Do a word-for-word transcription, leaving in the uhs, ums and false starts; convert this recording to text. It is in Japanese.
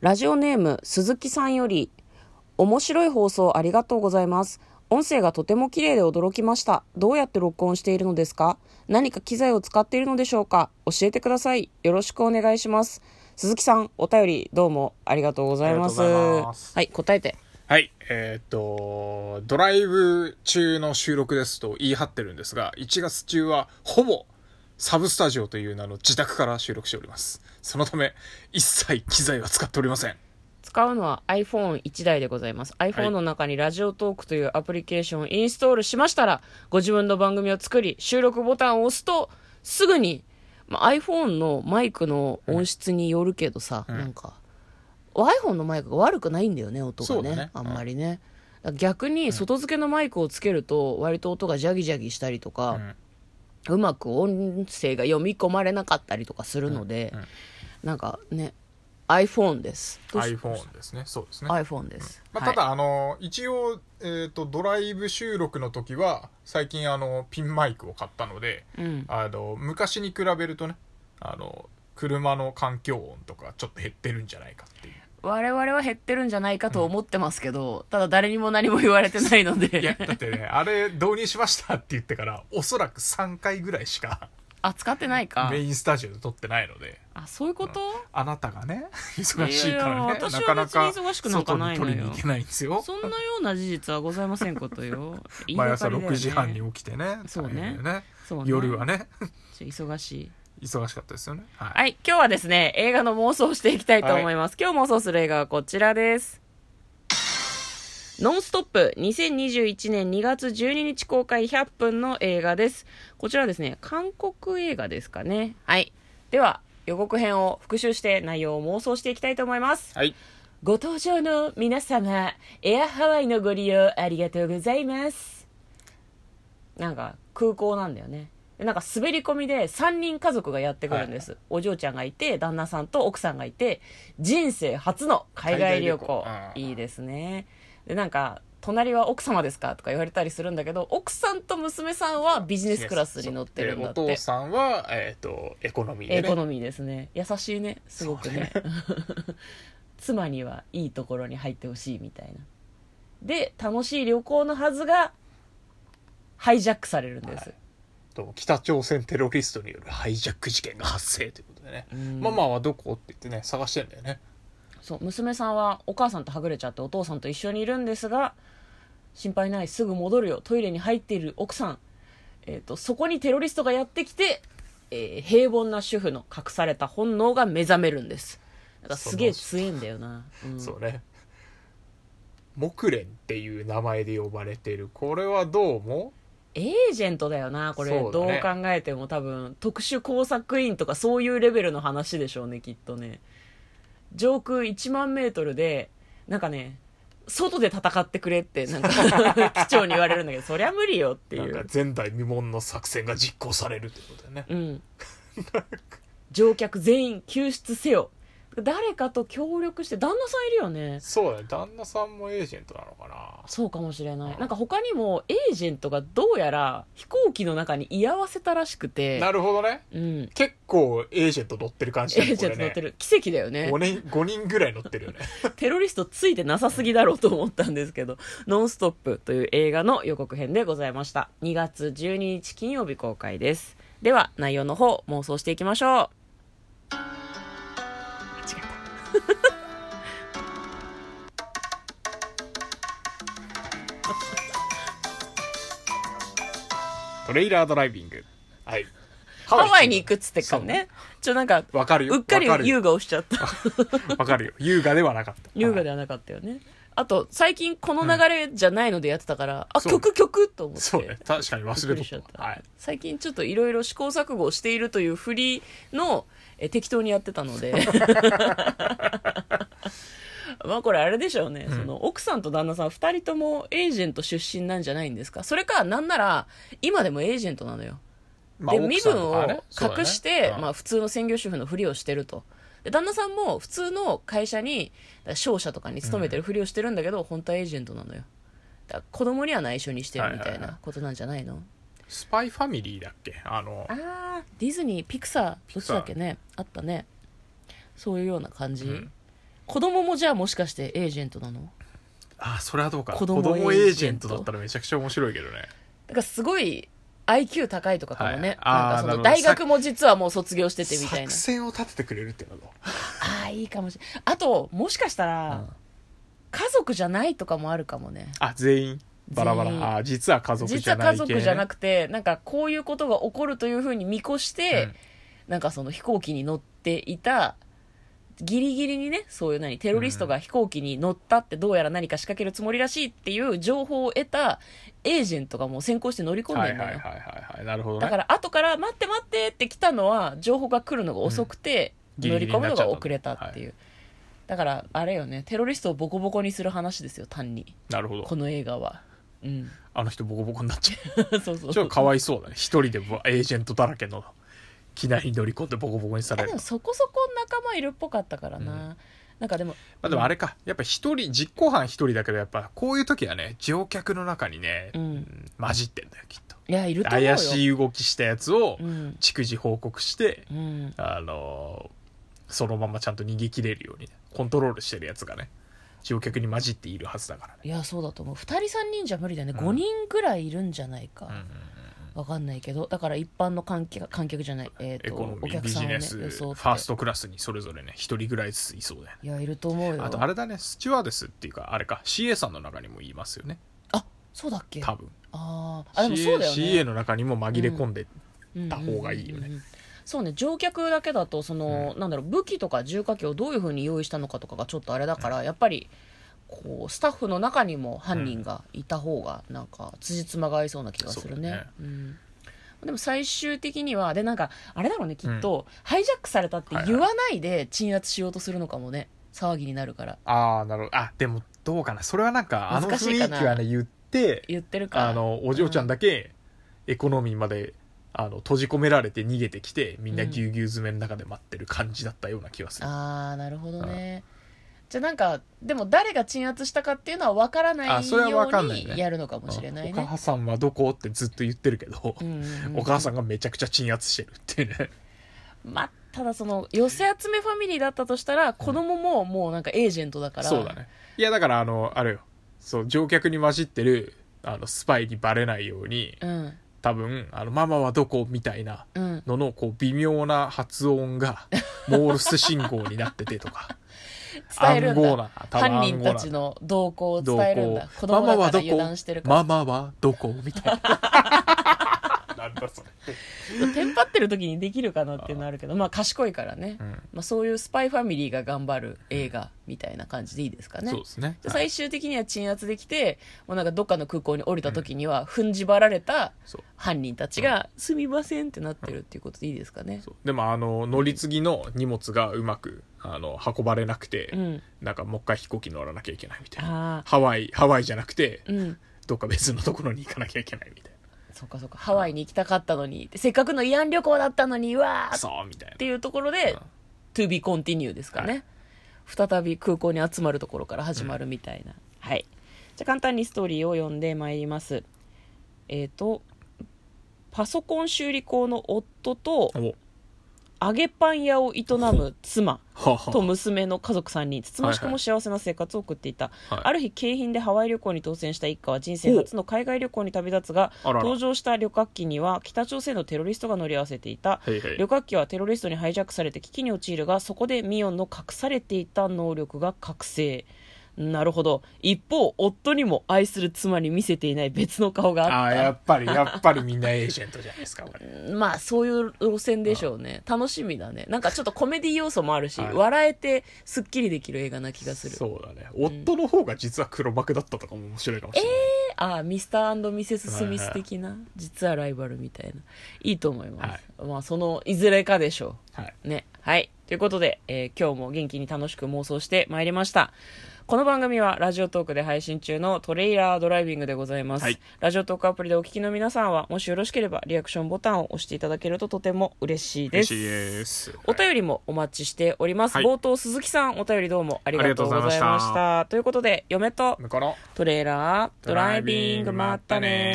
ラジオネーム鈴木さんより、面白い放送ありがとうございます。音声がとても綺麗で驚きました。どうやって録音しているのですか？何か機材を使っているのでしょうか？教えてください。よろしくお願いします。鈴木さん、お便りどうもありがとうございます。はい、答えて。はい、えー、っとドライブ中の収録ですと言い張ってるんですが、いちがつ中はほぼサブスタジオという名の自宅から収録しております。そのため一切機材は使っておりません。使うのは アイフォーンいち 台でございます。 アイフォーン の中にラジオトークというアプリケーションをインストールしましたら、ご自分の番組を作り収録ボタンを押すとすぐに、まあ、iPhone のマイクの音質によるけどさ、うん、なんか iPhone のマイクが悪くないんだよね、音が ね, ねあんまりね、うん、逆に外付けのマイクをつけると割と音がジャギジャギしたりとか、うん、うまく音声が読み込まれなかったりとかするので、うんうん、なんかね、 iPhone です iPhone ですねそうですね iPhone です、うん、まあ、ただ、はい、あの一応、えーと、ドライブ収録の時は最近あのピンマイクを買ったので、うん、あの昔に比べるとね、あの車の環境音とかちょっと減ってるんじゃないかっていう、我々は減ってるんじゃないかと思ってますけど、うん、ただ誰にも何も言われてないのでいやだってね、あれ導入しましたって言ってからおそらくさんかいぐらいしかあ、使ってないか。メインスタジオで撮ってないので。あ、そういうこと？うん、あなたがね、忙しいからね、いやいやなかなか外に撮りに行けないんですよ。そんなような事実はございませんことよ。いいね、毎朝ろくじはんに起きてね。そうね。ね、そうね、夜はね。忙しい。忙しかったですよね、はい。はい、今日はですね、映画の妄想をしていきたいと思います。はい、今日妄想する映画はこちらです。ノンストップにせんにじゅういちねんにがつじゅうににち公開ひゃっぷんの映画です。こちらですね、韓国映画ですかね。はい。では予告編を復習して内容を妄想していきたいと思います。はい。ご登場の皆様、エアハワイのご利用ありがとうございます。なんか空港なんだよね。なんか滑り込みでさんにん家族がやってくるんです、はい、お嬢ちゃんがいて旦那さんと奥さんがいて、人生初の海外旅行、いいですね。でなんか隣は奥様ですかとか言われたりするんだけど、奥さんと娘さんはビジネスクラスに乗ってるんだって。お父さんは、えー、とエコノミーで、ね、エコノミーですね。優しいね、すごくね妻にはいいところに入ってほしいみたいな。で楽しい旅行のはずがハイジャックされるんです、はい。北朝鮮テロリストによるハイジャック事件が発生ということでね、ママはどこって言ってね、探してんだよね。そう、娘さんはお母さんとはぐれちゃってお父さんと一緒にいるんですが、心配ない、すぐ戻るよ、トイレに入っている奥さん、えーと、そこにテロリストがやってきて、えー、平凡な主婦の隠された本能が目覚めるんです。だからすげえ強いんだよな、うん、そうね、モクレンっていう名前で呼ばれている。これはどうもエージェントだよな、これ、ね、どう考えても多分特殊工作員とかそういうレベルの話でしょうね、きっとね。上空いちまんメートルでなんかね、外で戦ってくれってなんか機長に言われるんだけどそりゃ無理よっていう、なんか前代未聞の作戦が実行されるってことだよね、うん乗客全員救出せよ、誰かと協力して、旦那さんいるよね。そうだね、旦那さんもエージェントなのかな。そうかもしれない、うん、なんか他にもエージェントがどうやら飛行機の中に居合わせたらしくて。なるほどね、うん、結構エージェント乗ってる感じだね。エージェント乗ってる、奇跡だよね。ごにんぐらい乗ってるよねテロリストついてなさすぎだろうと思ったんですけどノンストップという映画の予告編でございました。にがつじゅうににち金曜日公開です。では内容の方妄想していきましょう。トレイラードライビング、はい、ハワイに行くっつってかね、ちょなんか分かるよ、うっかり優雅をしちゃった分かるよ、優雅ではなかった、優雅ではなかったよね、はい。あと最近この流れじゃないのでやってたから、うん、あ、曲曲と思って。そうね、確かに忘れとった、はい、最近ちょっといろいろ試行錯誤をしているという振りのえ適当にやってたのでまあこれあれでしょうね、うん、その奥さんと旦那さんふたりともエージェント出身なんじゃないんですか。それかなんなら今でもエージェントなのよ、まあ、で、ね、身分を隠して、ね、まあ、普通の専業主婦のふりをしてると。で旦那さんも普通の会社に商社とかに勤めてるふりをしてるんだけど、うん、本当はエージェントなのよ。だから子供には内緒にしてるみたいなことなんじゃないの、はいはいはい。スパイファミリーだっけ、あのあディズニーピクサーどっちだっけね、あったね、そういうような感じ、うん、子供もじゃあもしかしてエージェントなの？あ、それはどうか。子供エージェントだったらめちゃくちゃ面白いけどね。なんかすごい アイキュー 高いとかかもね、はい、なんかその大学も実はもう卒業しててみたいな。作戦を立ててくれるってこと。ああ、いいかもしれない。あともしかしたら、うん、家族じゃないとかもあるかもね。あ、全員バラバラ。あ、実は家族じゃない。実は家族じゃなくて、なんかこういうことが起こるというふうに見越して、うん、なんかその飛行機に乗っていた。ギリギリにね、そういう何テロリストが飛行機に乗ったってどうやら何か仕掛けるつもりらしいっていう情報を得たエージェントがもう先行して乗り込んでるんだよ。なるほど、ね、だから後から待って待ってって来たのは情報が来るのが遅くて、うん、乗り込むのが遅れたっていう。ギリギリっ、はい、だからあれよね、テロリストをボコボコにする話ですよ単に。なるほど、この映画は、うん、あの人ボコボコになっちゃう。そうそうそう、ちょっとかわいそうだね。一人でエージェントだらけの機内に乗り込んでボコボコにされる。でもそこそこ仲間いるっぽかったからな、うん、なんかでも、まあ、でもあれか、やっぱ一人実行犯一人だけど、やっぱこういう時はね乗客の中にね、うん、混じってんだよきっと。いや、いると思うよ。怪しい動きしたやつを逐次報告して、うん、あのそのままちゃんと逃げ切れるように、ね、コントロールしてるやつがね乗客に混じっているはずだからね。いや、そうだと思う。ふたりさんにんじゃ無理だよね、うん、ごにんぐらいいるんじゃないか、うんうん、わかんないけど。だから一般の観客、観客じゃない、えー、とお客さんを、ね、ビジネスファーストクラスにそれぞれね一人ぐらいずついそうだよね。いや、いると思うよ。あとあれだね、スチュワーデスっていうかあれか シーエー さんの中にもいますよね。あ、そうだっけ。多分ああ、でもそうだよね。 シーエー の中にも紛れ込んでた方がいいよね。そうね、乗客だけだとその、うん、なんだろう、武器とか重火器をどういう風に用意したのかとかがちょっとあれだから、うん、やっぱりこうスタッフの中にも犯人がいた方がなんか辻褄が合いそうな気がするね。そうね、うん、でも最終的にはで、なんかあれだろうねきっと、うん、ハイジャックされたって言わないで鎮圧しようとするのかもね、はいはい、騒ぎになるから。ああ、なるほど。あ、でもどうかな、それはなんかあの雰囲気はね言って言ってるか、あのお嬢ちゃんだけエコノミーまで、うん、あの閉じ込められて逃げてきてみんなぎゅうぎゅう詰めの中で待ってる感じだったような気がする、うん、ああ、なるほどね。じゃあなんかでも誰が鎮圧したかっていうのは分からないようにやるのかもしれないね。ああ、それは分かんないね。ああ、お母さんはどこってずっと言ってるけど、うんうんうん、お母さんがめちゃくちゃ鎮圧してるっていうね。まあ、ただその寄せ集めファミリーだったとしたら子供ももうなんかエージェントだから、うん、そうだね。いや、だからあのあれよ、そう乗客に混じってるあのスパイにバレないように、うん、多分あのママはどこみたいなののこう微妙な発音がモールス信号になっててとか伝えるんだ。犯人たちの動向を伝えるんだ。子供だから油断してるから。ママはどこみたいな。なんだそれ。テンパってる時にできるかなっていうのあるけど、あ、まあ賢いからね、うん、まあ、そういうスパイファミリーが頑張る映画みたいな感じでいいですかね。そうですね。最終的には鎮圧できて、はい、もうなんかどっかの空港に降りた時には踏んじばられた犯人たちがすみませんってなってるっていうことでいいですかね、うん、そう。でもあの乗り継ぎの荷物がうまくあの運ばれなくて、うん、なんかもう一回飛行機乗らなきゃいけないみたいな。ハワイハワイじゃなくて、うん、どっか別のところに行かなきゃいけないみたいな。そうかそうか、ハワイに行きたかったのに、せっかくの慰安旅行だったのに、うわーそうみたいなっていうところで、うん、to be continue ですかね、はい、再び空港に集まるところから始まるみたいな、うん、はい。じゃあ簡単にストーリーを読んでまいります。えーとパソコン修理工の夫と揚げパン屋を営む妻と娘の家族さんにん、つつましくも幸せな生活を送っていた、はいはい、ある日景品でハワイ旅行に当選した一家は人生初の海外旅行に旅立つが、搭乗した旅客機には北朝鮮のテロリストが乗り合わせていた。へいへい。旅客機はテロリストにハイジャックされて危機に陥るが、そこでミヨンの隠されていた能力が覚醒。なるほど。一方夫にも愛する妻に見せていない別の顔があった。あ、やっぱりやっぱりみんなエージェントじゃないですかこれ。まあそういう路線でしょうね。楽しみだね。なんかちょっとコメディ要素もあるし、はい、笑えてすっきりできる映画な気がする。そうだね、うん、夫の方が実は黒幕だったとかも面白いかもしれない。えー、あー、ミスター&ミセス・スミス的な、はいはい、実はライバルみたいな、いいと思います、はい、まあそのいずれかでしょう、はい、ね、はい。ということで、えー、今日も元気に楽しく妄想してまいりました。この番組はラジオトークで配信中のトレイラードライビングでございます、はい、ラジオトークアプリでお聞きの皆さんはもしよろしければリアクションボタンを押していただけるととても嬉しいです、嬉しいです、はい、お便りもお待ちしております、はい、冒頭鈴木さんお便りどうもありがとうございました。ということで嫁とトレイラードライビング、またね。